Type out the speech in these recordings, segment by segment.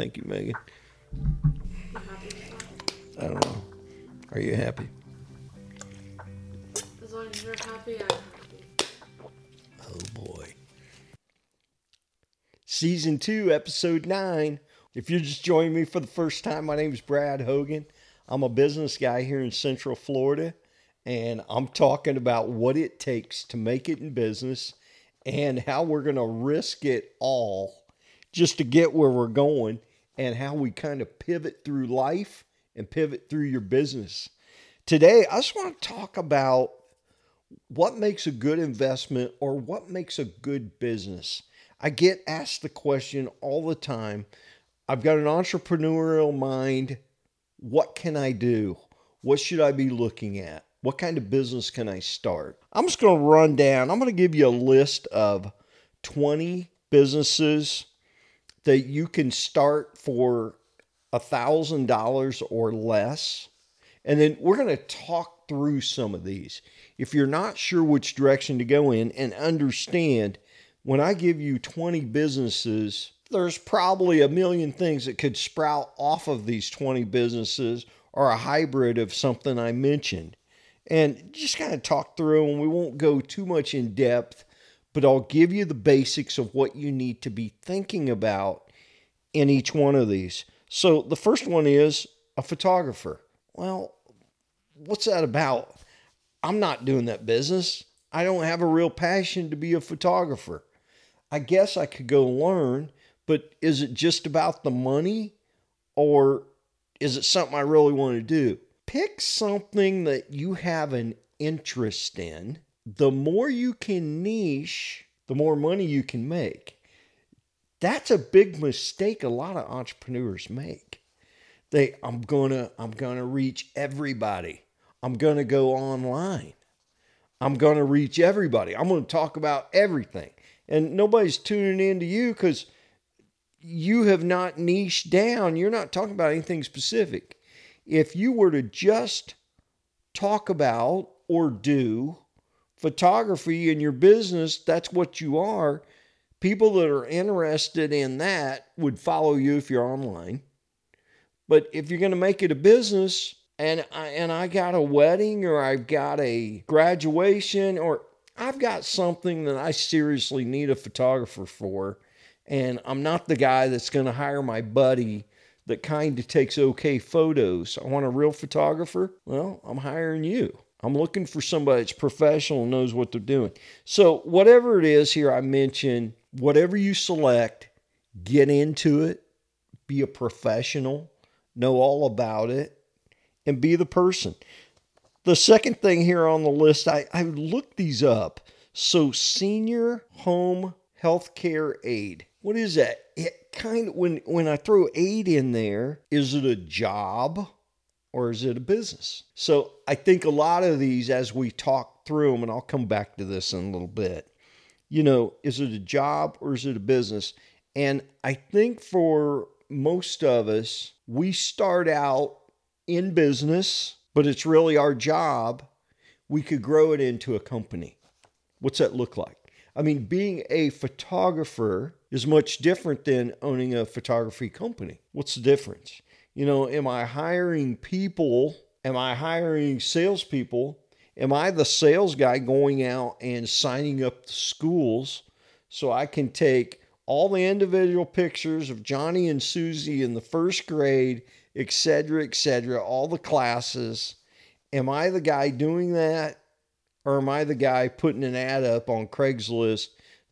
Thank you, Megan. I don't know. Are you happy? As long as you're happy, I'm happy. Oh, boy. Season 2, Episode 9. If you're just joining me for the first time, my name is Brad Hogan. I'm a business guy here in Central Florida, and I'm talking about what it takes to make it in business and how we're going to risk it all just to get where we're going, and how we kind of pivot through life and pivot through your business. Today, I just want to talk about what makes a good investment or what makes a good business. I get asked the question all the time. I've got an entrepreneurial mind. What can I do? What should I be looking at? What kind of business can I start? I'm just going to run down. I'm going to give you a list of 20 businesses that you can start for $1,000 or less. And then we're going to talk through some of these. If you're not sure which direction to go in, and understand, when I give you 20 businesses, there's probably 1 million things that could sprout off of these 20 businesses or a hybrid of something I mentioned. And just kind of talk through, and we won't go too much in depth, but I'll give you the basics of what you need to be thinking about in each one of these. So the first one is a photographer. Well, what's that about? I'm not doing that business. I don't have a real passion to be a photographer. I guess I could go learn, but is it just about the money, or is it something I really want to do? Pick something that you have an interest in. The more you can niche, the more money you can make. That's a big mistake a lot of entrepreneurs make. I'm gonna reach everybody. I'm gonna go online. I'm gonna reach everybody. I'm gonna talk about everything. And nobody's tuning in to you because you have not niched down. You're not talking about anything specific. If you were to just talk about or do photography in your business, that's what you are. People that are interested in that would follow you if you're online. But if you're going to make it a business, and I got a wedding, or I've got a graduation, or I've got something that I seriously need a photographer for, and I'm not the guy that's going to hire my buddy that kind of takes okay photos. I want a real photographer. Well, I'm hiring you. I'm looking for somebody that's professional and knows what they're doing. So whatever it is here, I mentioned, whatever you select, get into it, be a professional, know all about it, and be the person. The second thing here on the list, I looked these up. So senior home healthcare aid. What is that? It kind of, when I throw aid in there, is it a job? Or is it a business? So I think a lot of these, as we talk through them, and I'll come back to this in a little bit, you know, is it a job or is it a business? And I think for most of us, we start out in business, but it's really our job. We could grow it into a company. What's that look like? I mean, being a photographer is much different than owning a photography company. What's the difference? You know, am I hiring people? Am I hiring salespeople? Am I the sales guy going out and signing up the schools so I can take all the individual pictures of Johnny and Susie in the first grade, et cetera, all the classes? Am I the guy doing that? Or am I the guy putting an ad up on Craigslist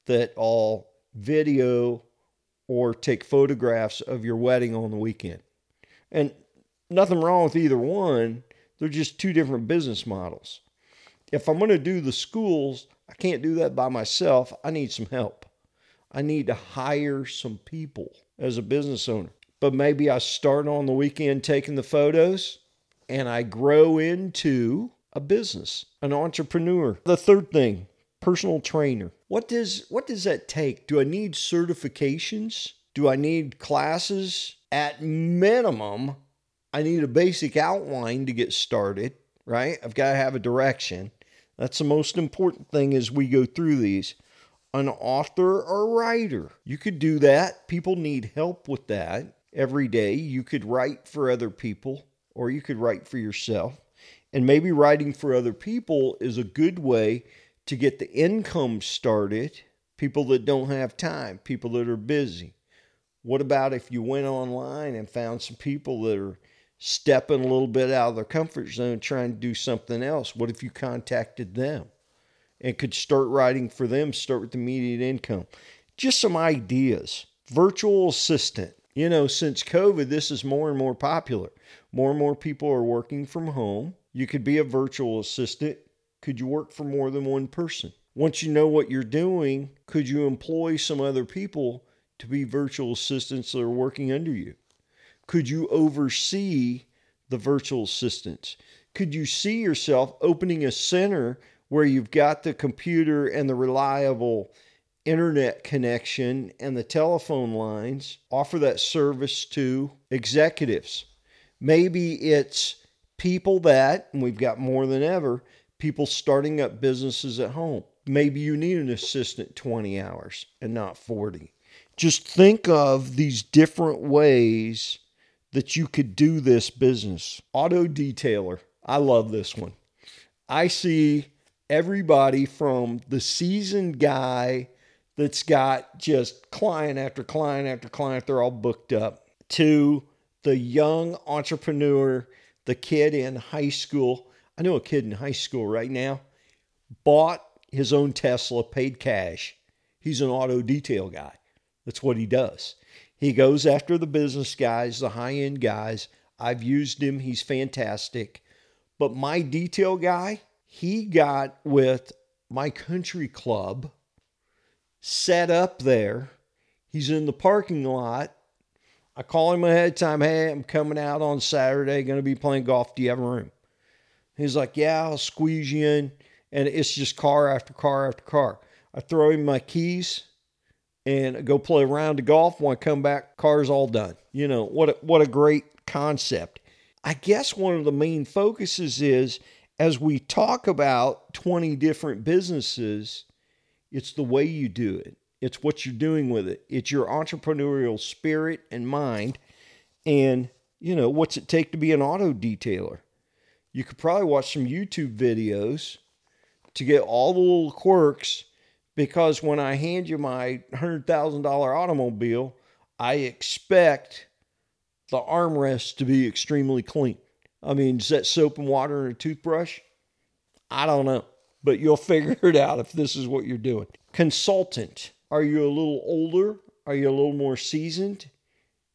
that I'll video or take photographs of your wedding on the weekend? And nothing wrong with either one. They're just two different business models. If I'm going to do the schools, I can't do that by myself. I need some help. I need to hire some people as a business owner. But maybe I start on the weekend taking the photos, and I grow into a business, an entrepreneur. The third thing, personal trainer. What does that take? Do I need certifications? Do I need classes? At minimum, I need a basic outline to get started, right? I've got to have a direction. That's the most important thing as we go through these. An author or writer. You could do that. People need help with that. every day. You could write for other people, or you could write for yourself. And maybe writing for other people is a good way to get the income started. People that don't have time, people that are busy. What about if you went online and found some people that are stepping a little bit out of their comfort zone, trying to do something else? What if you contacted them and could start writing for them, start with immediate income? Just some ideas. Virtual assistant. You know, since COVID, this is more and more popular. More and more people are working from home. You could be a virtual assistant. Could you work for more than one person? Once you know what you're doing, could you employ some other people to be virtual assistants that are working under you? Could you oversee the virtual assistants? Could you see yourself opening a center where you've got the computer and the reliable internet connection and the telephone lines, offer that service to executives? Maybe it's people that, and we've got more than ever, people starting up businesses at home. Maybe you need an assistant 20 hours and not 40. Just think of these different ways that you could do this business. Auto detailer. I love this one. I see everybody from the seasoned guy that's got just client after client after client. They're all booked up, to the young entrepreneur, the kid in high school. I know a kid in high school right now, bought his own Tesla, paid cash. He's an auto detail guy. That's what he does. He goes after the business guys, the high-end guys. I've used him. He's fantastic. But my detail guy, he got with my country club, set up there. He's in the parking lot. I call him ahead of time. Hey, I'm coming out on Saturday. Going to be playing golf. Do you have a room? He's like, yeah, I'll squeeze you in. And it's just car after car after car. I throw him my keys and I go play a round of golf. When I come back, car's all done. You know, what a great concept. I guess one of the main focuses is, as we talk about 20 different businesses, it's the way you do it. It's what you're doing with it. It's your entrepreneurial spirit and mind. And, you know, what's it take to be an auto detailer? You could probably watch some YouTube videos to get all the little quirks, because when I hand you my $100,000 automobile, I expect the armrest to be extremely clean. I mean, is that soap and water and a toothbrush? I don't know, but you'll figure it out if this is what you're doing. Consultant. Are you a little older? Are you a little more seasoned?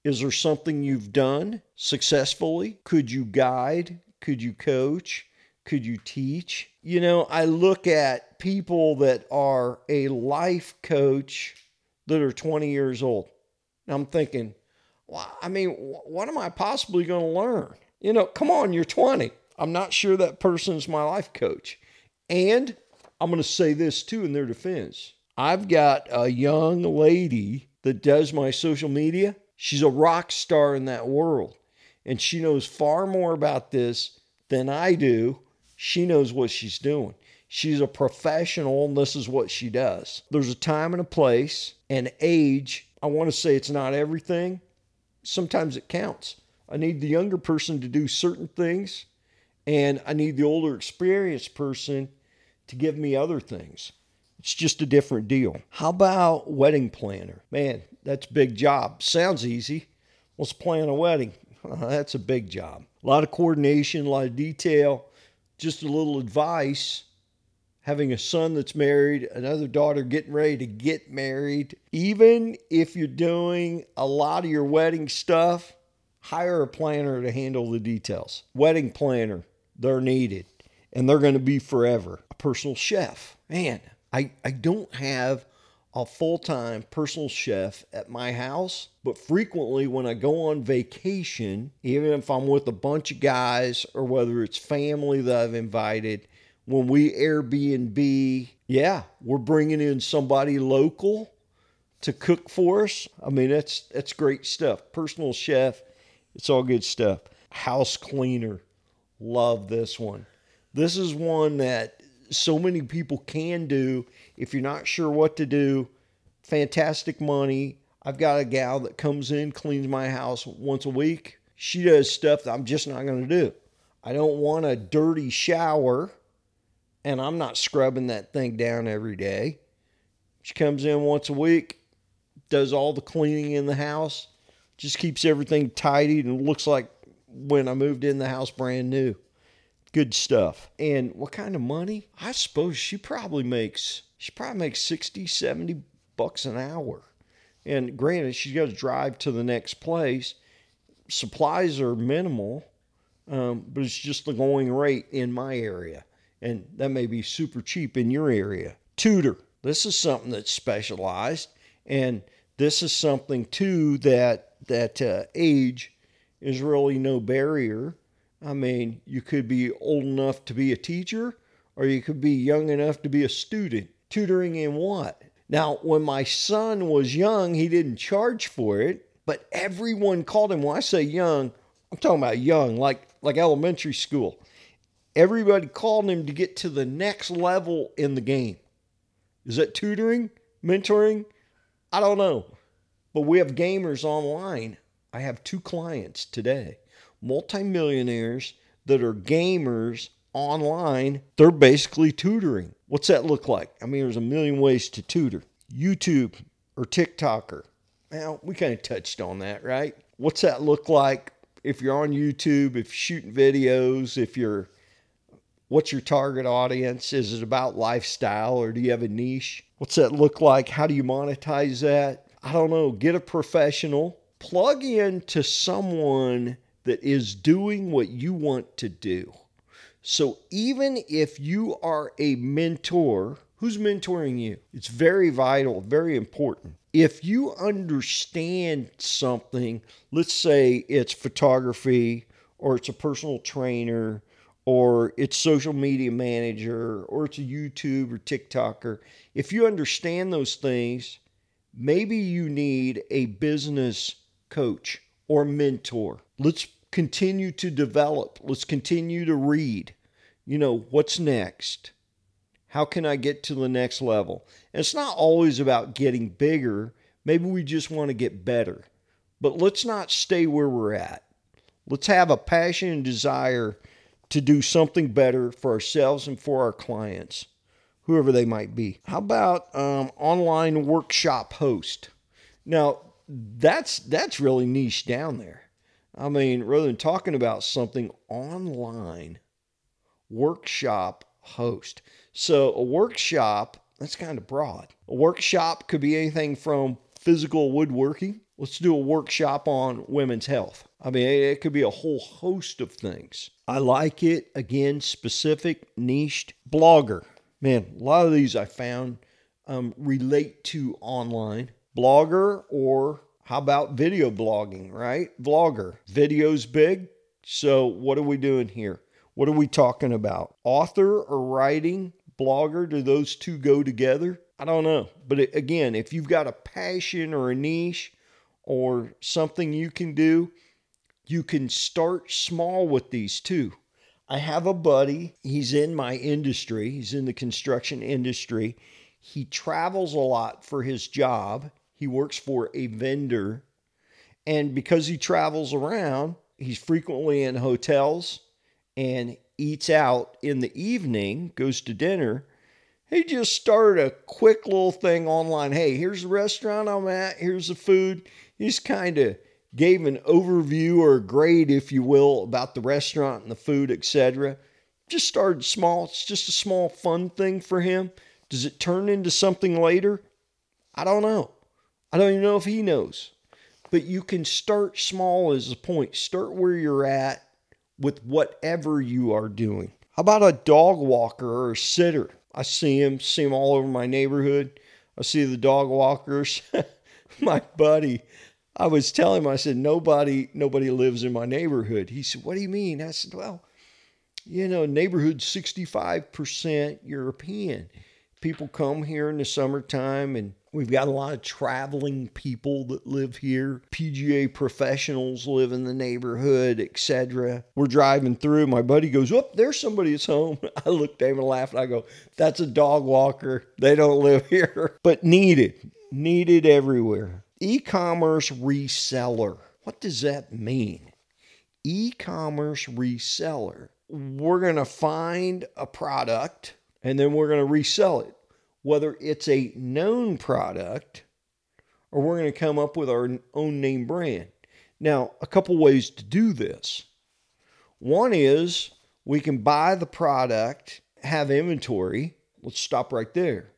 Is there something you've done successfully? Could you guide? Could you coach? Could you teach? You know, I look at people that are a life coach that are 20 years old. And I'm thinking, well, I mean, what am I possibly going to learn? You know, come on, you're 20. I'm not sure that person's my life coach. And I'm going to say this too in their defense. I've got a young lady that does my social media. She's a rock star in that world. And she knows far more about this than I do. She knows what she's doing. She's a professional, and this is what she does. There's a time and a place and age. I want to say it's not everything. Sometimes it counts. I need the younger person to do certain things, and I need the older experienced person to give me other things. It's just a different deal. How about wedding planner? Man, that's a big job. Sounds easy. Let's plan a wedding. That's a big job. A lot of coordination, a lot of detail, just a little advice. Having a son that's married, another daughter getting ready to get married. Even if you're doing a lot of your wedding stuff, hire a planner to handle the details. Wedding planner, they're needed, and they're going to be forever. A personal chef. Man, I don't have a full-time personal chef at my house, but frequently when I go on vacation, even if I'm with a bunch of guys or whether it's family that I've invited, when we Airbnb, we're bringing in somebody local to cook for us. I mean, that's great stuff. Personal chef, it's all good stuff. House cleaner, love this one. This is one that so many people can do. If you're not sure what to do, fantastic money. I've got a gal that comes in, cleans my house once a week. She does stuff that I'm just not going to do. I don't want a dirty shower, and I'm not scrubbing that thing down every day. She comes in once a week, does all the cleaning in the house, just keeps everything tidy and looks like when I moved in the house brand new. Good stuff. And what kind of money? I suppose she probably makes 60, 70 bucks an hour. And granted, she's got to drive to the next place. Supplies are minimal, but it's just the going rate in my area. And that may be super cheap in your area. Tutor. This is something that's specialized. And this is something, too, that age is really no barrier. I mean, you could be old enough to be a teacher, or you could be young enough to be a student. Tutoring in what? Now, when my son was young, he didn't charge for it, but everyone called him. When I say young, I'm talking about young, like elementary school. Everybody called him to get to the next level in the game. Is that tutoring? Mentoring? I don't know. But we have gamers online. I have two clients today. Multimillionaires that are gamers online, they're basically tutoring. What's that look like? I mean, there's a million ways to tutor. YouTube or TikToker. Now, we kind of touched on that, right? What's that look like if you're on YouTube, if you're shooting videos, what's your target audience? Is it about lifestyle or do you have a niche? What's that look like? How do you monetize that? I don't know. Get a professional. Plug in to someone that is doing what you want to do. So even if you are a mentor, who's mentoring you? It's very vital, very important. If you understand something, let's say it's photography or it's a personal trainer or it's social media manager or it's a YouTube or TikToker. If you understand those things, maybe you need a business coach or mentor. Let's continue to develop. Let's continue to read. You know, what's next? How can I get to the next level? And it's not always about getting bigger. Maybe we just want to get better. But let's not stay where we're at. Let's have a passion and desire to do something better for ourselves and for our clients, whoever they might be. How about online workshop host? Now, that's really niche down there. I mean, rather than talking about something online, workshop host. So a workshop, that's kind of broad. A workshop could be anything from physical woodworking. Let's do a workshop on women's health. I mean, it could be a whole host of things. I like it. Again, specific, niched. Blogger. Man, a lot of these I found relate to online. Blogger or... how about video blogging, right? Vlogger. Video's big. So what are we doing here? What are we talking about? Author or writing, blogger, do those two go together? I don't know. But again, if you've got a passion or a niche or something you can do, you can start small with these two. I have a buddy. He's in my industry. He's in the construction industry. He travels a lot for his job. He works for a vendor, and because he travels around, he's frequently in hotels and eats out in the evening, goes to dinner. He just started a quick little thing online. Hey, here's the restaurant I'm at. Here's the food. He just kind of gave an overview or a grade, if you will, about the restaurant and the food, etc. Just started small. It's just a small fun thing for him. Does it turn into something later? I don't know. I don't even know if he knows, but you can start small as a point. Start where you're at with whatever you are doing. How about a dog walker or a sitter? I see him all over my neighborhood. I see the dog walkers. My buddy, I was telling him, I said, nobody lives in my neighborhood. He said, what do you mean? I said, well, you know, neighborhood's 65% European. People come here in the summertime, and we've got a lot of traveling people that live here. PGA professionals live in the neighborhood, etc. We're driving through. My buddy goes, oh, there's somebody's home. I looked at him and laughed. I go, that's a dog walker. They don't live here. But needed everywhere. E-commerce reseller. What does that mean? E-commerce reseller. We're going to find a product and then we're going to resell it, whether it's a known product or we're going to come up with our own name brand. Now, a couple ways to do this. One is we can buy the product, have inventory. Let's stop right there.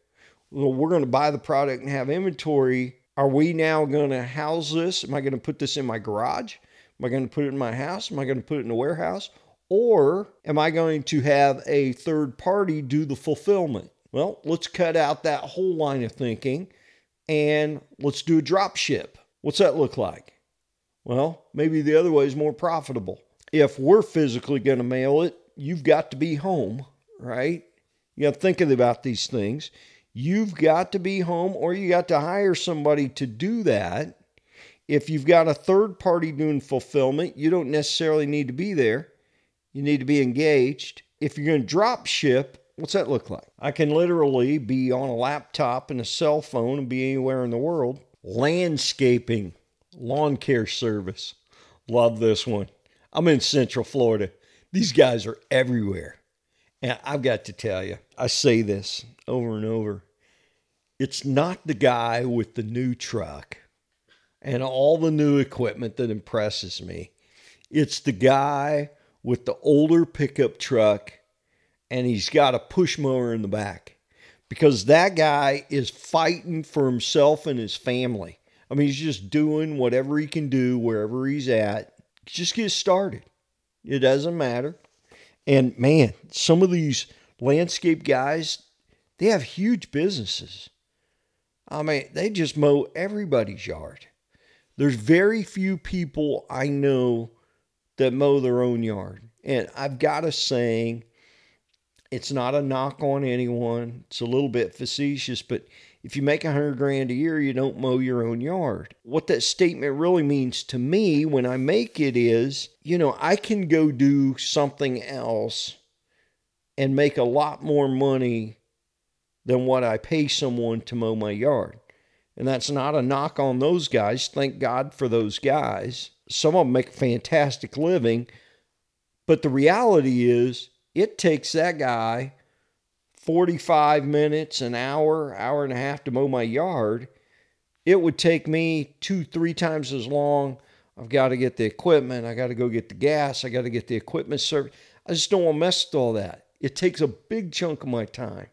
Well, we're going to buy the product and have inventory. Are we now going to house this? Am I going to put this in my garage? Am I going to put it in my house? Am I going to put it in a warehouse? Or am I going to have a third party do the fulfillment? Well, let's cut out that whole line of thinking and let's do a drop ship. What's that look like? Well, maybe the other way is more profitable. If we're physically going to mail it, you've got to be home, right? You got to think about these things. You've got to be home or you got to hire somebody to do that. If you've got a third party doing fulfillment, you don't necessarily need to be there. You need to be engaged. If you're going to drop ship, what's that look like? I can literally be on a laptop and a cell phone and be anywhere in the world. Landscaping, lawn care service. Love this one. I'm in Central Florida. These guys are everywhere. And I've got to tell you, I say this over and over. It's not the guy with the new truck and all the new equipment that impresses me. It's the guy with the older pickup truck and he's got a push mower in the back, because that guy is fighting for himself and his family. I mean, he's just doing whatever he can do, wherever he's at. Just get started. It doesn't matter. And man, some of these landscape guys, they have huge businesses. I mean, they just mow everybody's yard. There's very few people I know that mow their own yard. And I've got a saying, it's not a knock on anyone. It's a little bit facetious, but if you make $100,000 a year, you don't mow your own yard. What that statement really means to me when I make it is, you know, I can go do something else and make a lot more money than what I pay someone to mow my yard. And that's not a knock on those guys. Thank God for those guys. Some of them make a fantastic living. But the reality is, it takes that guy 45 minutes, an hour, hour and a half to mow my yard. It would take me 2-3 times as long. I've got to get the equipment. I got to go get the gas. I got to get the equipment service. I just don't want to mess with all that. It takes a big chunk of my time.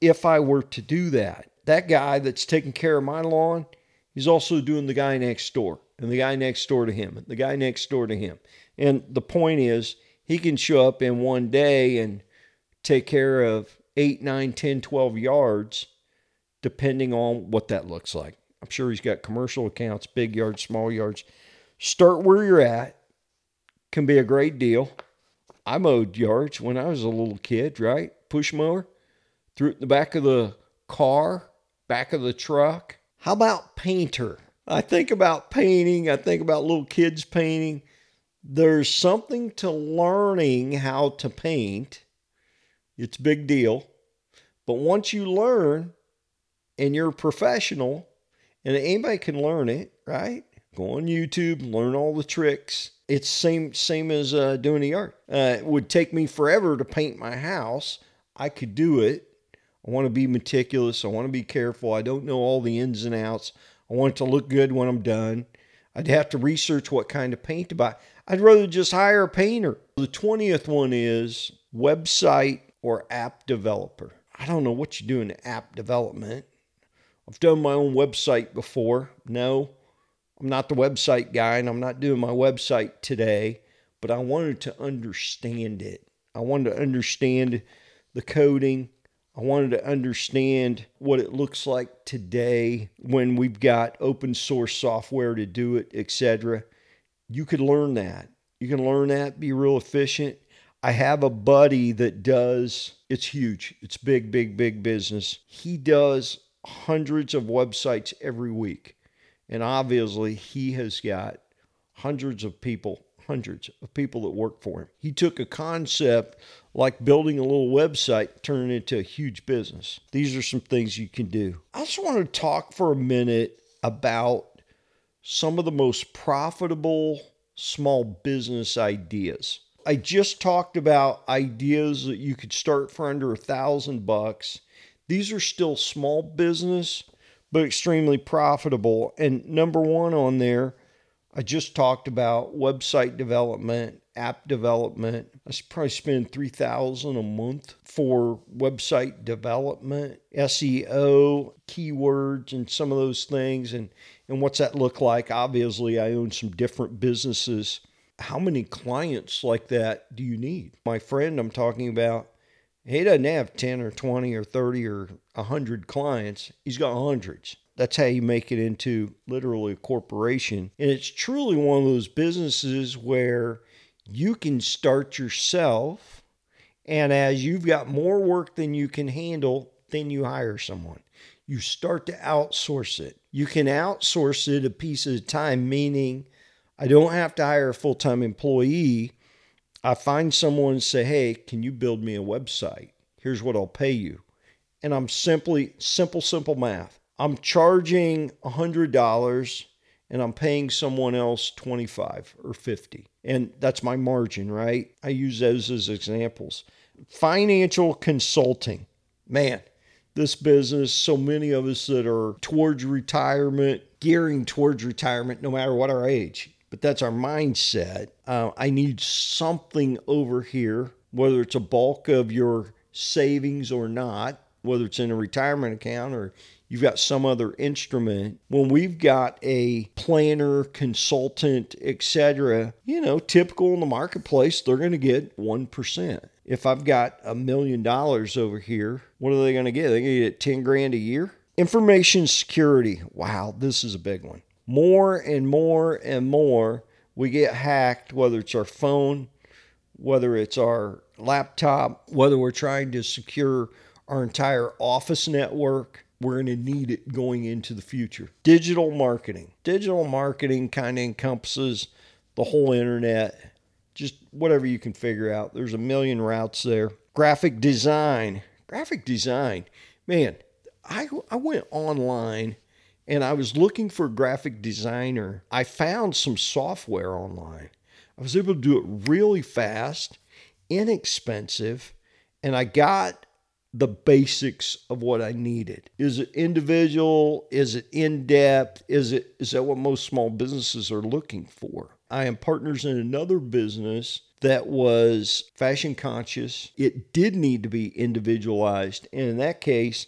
If I were to do that, that guy that's taking care of my lawn, he's also doing the guy next door and the guy next door to him and the guy next door to him. And the point is, he can show up in one day and take care of 8, 9, 10, 12 yards, depending on what that looks like. I'm sure he's got commercial accounts, big yards, small yards. Start where you're at. Can be a great deal. I mowed yards when I was a little kid, right? Push mower. Threw it in the back of the car, back of the truck. How about painter? I think about painting. I think about little kids painting. There's something to learning how to paint. It's a big deal. But once you learn and you're a professional, and anybody can learn it, right? Go on YouTube, learn all the tricks. It's same as doing the yard. It would take me forever to paint my house. I could do it. I want to be meticulous. I want to be careful. I don't know all the ins and outs. I want it to look good when I'm done. I'd have to research what kind of paint to buy. I'd rather just hire a painter. The 20th one is website or app developer. I don't know what you do in app development. I've done my own website before. No, I'm not the website guy and I'm not doing my website today, but I wanted to understand it. I wanted to understand the coding. I wanted to understand what it looks like today when we've got open source software to do it, etc. You could learn that. You can learn that, be real efficient. I have a buddy that does, it's huge. It's big, big, big business. He does hundreds of websites every week. And obviously he has got hundreds of people that work for him. He took a concept like building a little website, turn it into a huge business. These are some things you can do. I just want to talk for a minute about some of the most profitable small business ideas. I just talked about ideas that you could start for under $1,000. These are still small business, but extremely profitable. And number one on there, I just talked about website development, app development. I should probably spend $3,000 a month for website development, SEO, keywords, and some of those things. And what's that look like? Obviously, I own some different businesses. How many clients like that do you need? My friend I'm talking about, he doesn't have 10 or 20 or 30 or 100 clients. He's got hundreds. That's how you make it into literally a corporation. And it's truly one of those businesses where you can start yourself, and as you've got more work than you can handle, then you hire someone. You start to outsource it. You can outsource it a piece at a time, meaning I don't have to hire a full-time employee. I find someone and say, hey, can you build me a website? Here's what I'll pay you. And I'm simply, simple math. I'm charging $100 and I'm paying someone else $25 or $50. And that's my margin, right? I use those as examples. Financial consulting. Man, this business, so many of us that are towards retirement, gearing towards retirement, no matter what our age, but that's our mindset. I need something over here, whether it's a bulk of your savings or not, whether it's in a retirement account or you've got some other instrument. When we've got a planner, consultant, etc., typical in the marketplace, they're going to get 1%. If I've got $1 million over here, what are they going to get? They're going to get 10 grand a year. Information security. Wow, this is a big one. More and more and more we get hacked, whether it's our phone, whether it's our laptop, whether we're trying to secure our entire office network. We're going to need it going into the future. Digital marketing. Digital marketing kind of encompasses the whole internet, just whatever you can figure out. There's a million routes there. Graphic design. Graphic design. Man, I went online and I was looking for a graphic designer. I found some software online. I was able to do it really fast, inexpensive, and I got the basics of what I needed. Is it individual? Is it in-depth? Is that what most small businesses are looking for? I am partners in another business that was fashion conscious. It did need to be individualized. And in that case,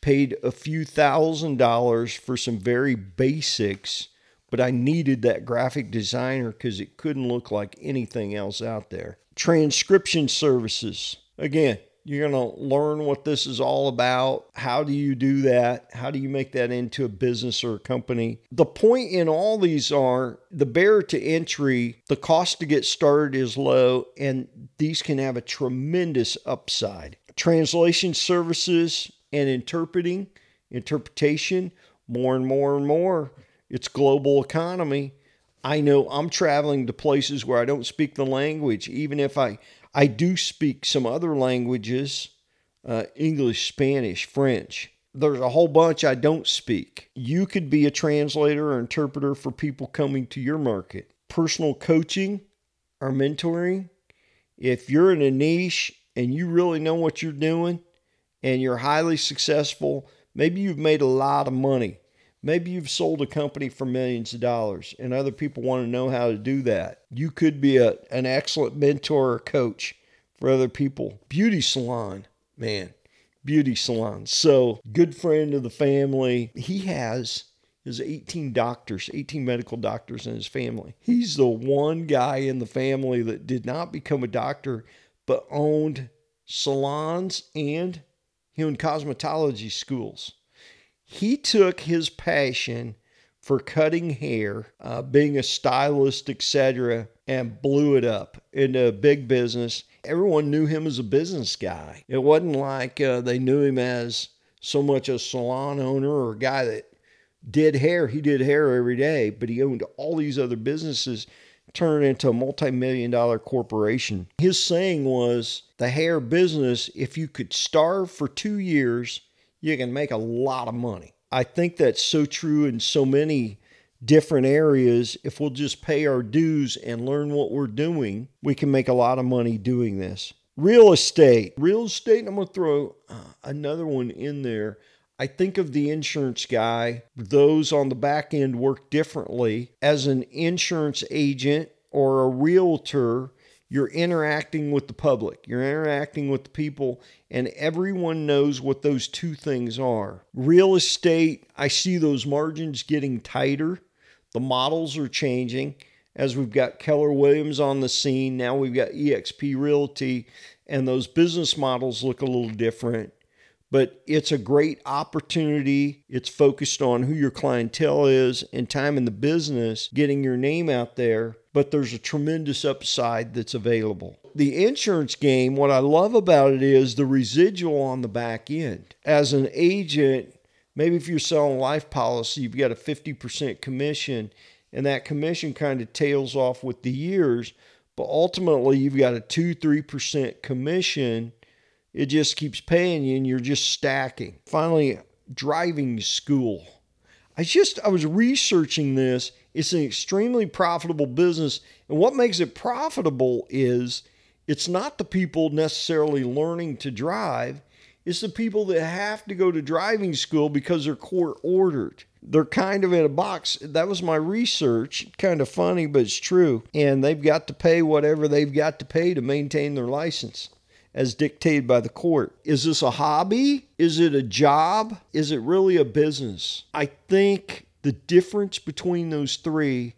paid a few $1,000s for some very basics, but I needed that graphic designer because it couldn't look like anything else out there. Transcription services. Again, you're going to learn what this is all about. How do you do that? How do you make that into a business or a company? The point in all these are the barrier to entry, the cost to get started is low, and these can have a tremendous upside. Translation services and interpretation, more and more and more. It's global economy. I know I'm traveling to places where I don't speak the language, even if I do speak some other languages, English, Spanish, French. There's a whole bunch I don't speak. You could be a translator or interpreter for people coming to your market. Personal coaching or mentoring. If you're in a niche and you really know what you're doing and you're highly successful, maybe you've made a lot of money. Maybe you've sold a company for millions of dollars and other people want to know how to do that. You could be an excellent mentor or coach for other people. Beauty salon, man, beauty salon. So good friend of the family. He has his 18 medical doctors in his family. He's the one guy in the family that did not become a doctor, but owned salons and he owned cosmetology schools. He took his passion for cutting hair, being a stylist, etc., and blew it up into a big business. Everyone knew him as a business guy. It wasn't like they knew him as so much a salon owner or a guy that did hair. He did hair every day, but he owned all these other businesses, turned into a multi-million-dollar corporation. His saying was, the hair business, if you could starve for 2 years, you can make a lot of money. I think that's so true in so many different areas, if we'll just pay our dues and learn what we're doing, we can make a lot of money doing this. Real estate, I'm going to throw another one in there. I think of the insurance guy, those on the back end work differently. As an insurance agent or a realtor, you're interacting with the public, you're interacting with the people, and everyone knows what those two things are. Real estate, I see those margins getting tighter. The models are changing as we've got Keller Williams on the scene. Now we've got eXp Realty, and those business models look a little different. But it's a great opportunity. It's focused on who your clientele is and time in the business, getting your name out there. But there's a tremendous upside that's available. The insurance game, what I love about it is the residual on the back end. As an agent, maybe if you're selling life policy, you've got a 50% commission, and that commission kind of tails off with the years. But ultimately, you've got a 2-3% commission. It just keeps paying you and you're just stacking. Finally, driving school. I was researching this. It's an extremely profitable business. And what makes it profitable is it's not the people necessarily learning to drive. It's the people that have to go to driving school because they're court ordered. They're kind of in a box. That was my research. Kind of funny, but it's true. And they've got to pay whatever they've got to pay to maintain their license, as dictated by the court. Is this a hobby? Is it a job? Is it really a business? I think the difference between those three,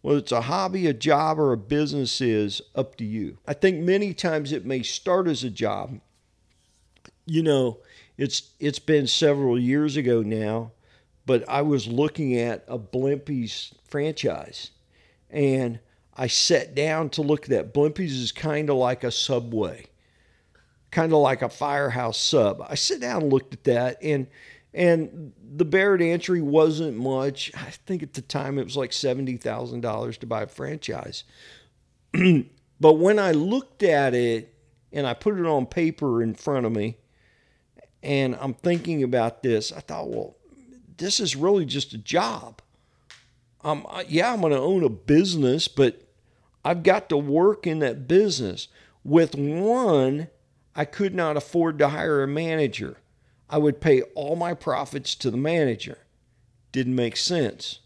whether it's a hobby, a job, or a business, is up to you. I think many times it may start as a job. You know, it's been several years ago now, but I was looking at a Blimpies franchise, and I sat down to look at that. Blimpies is kind of like a Subway, kind of like a Firehouse Sub. I sit down and looked at that, and the barrier to entry wasn't much. I think at the time it was like $70,000 to buy a franchise. But when I looked at it and I put it on paper in front of me, and I'm thinking about this, I thought, well, this is really just a job. I'm going to own a business, but I've got to work in that business. With one, I could not afford to hire a manager. I would pay all my profits to the manager. Didn't make sense.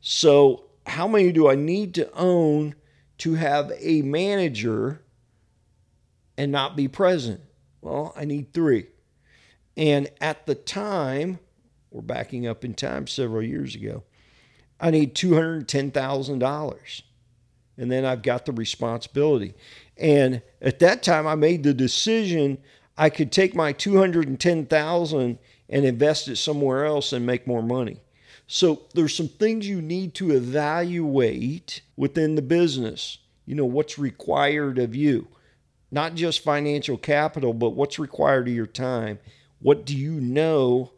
So how many do I need to own to have a manager and not be present? Well, I need 3. And at the time, we're backing up in time several years ago, I need $210,000. And then I've got the responsibility. And at that time, I made the decision I could take my $210,000 and invest it somewhere else and make more money. So there's some things you need to evaluate within the business. You know, what's required of you, not just financial capital, but what's required of your time. What do you know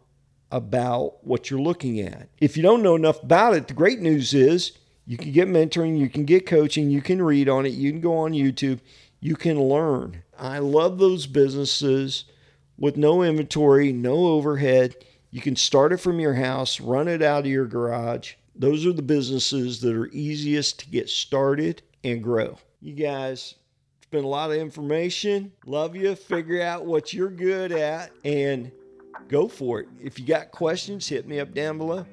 about what you're looking at? If you don't know enough about it, the great news is you can get mentoring, you can get coaching, you can read on it, you can go on YouTube, you can learn. I love those businesses with no inventory, no overhead. You can start it from your house, run it out of your garage. Those are the businesses that are easiest to get started and grow. You guys, it's been a lot of information. Love you. Figure out what you're good at and go for it. If you got questions, hit me up down below.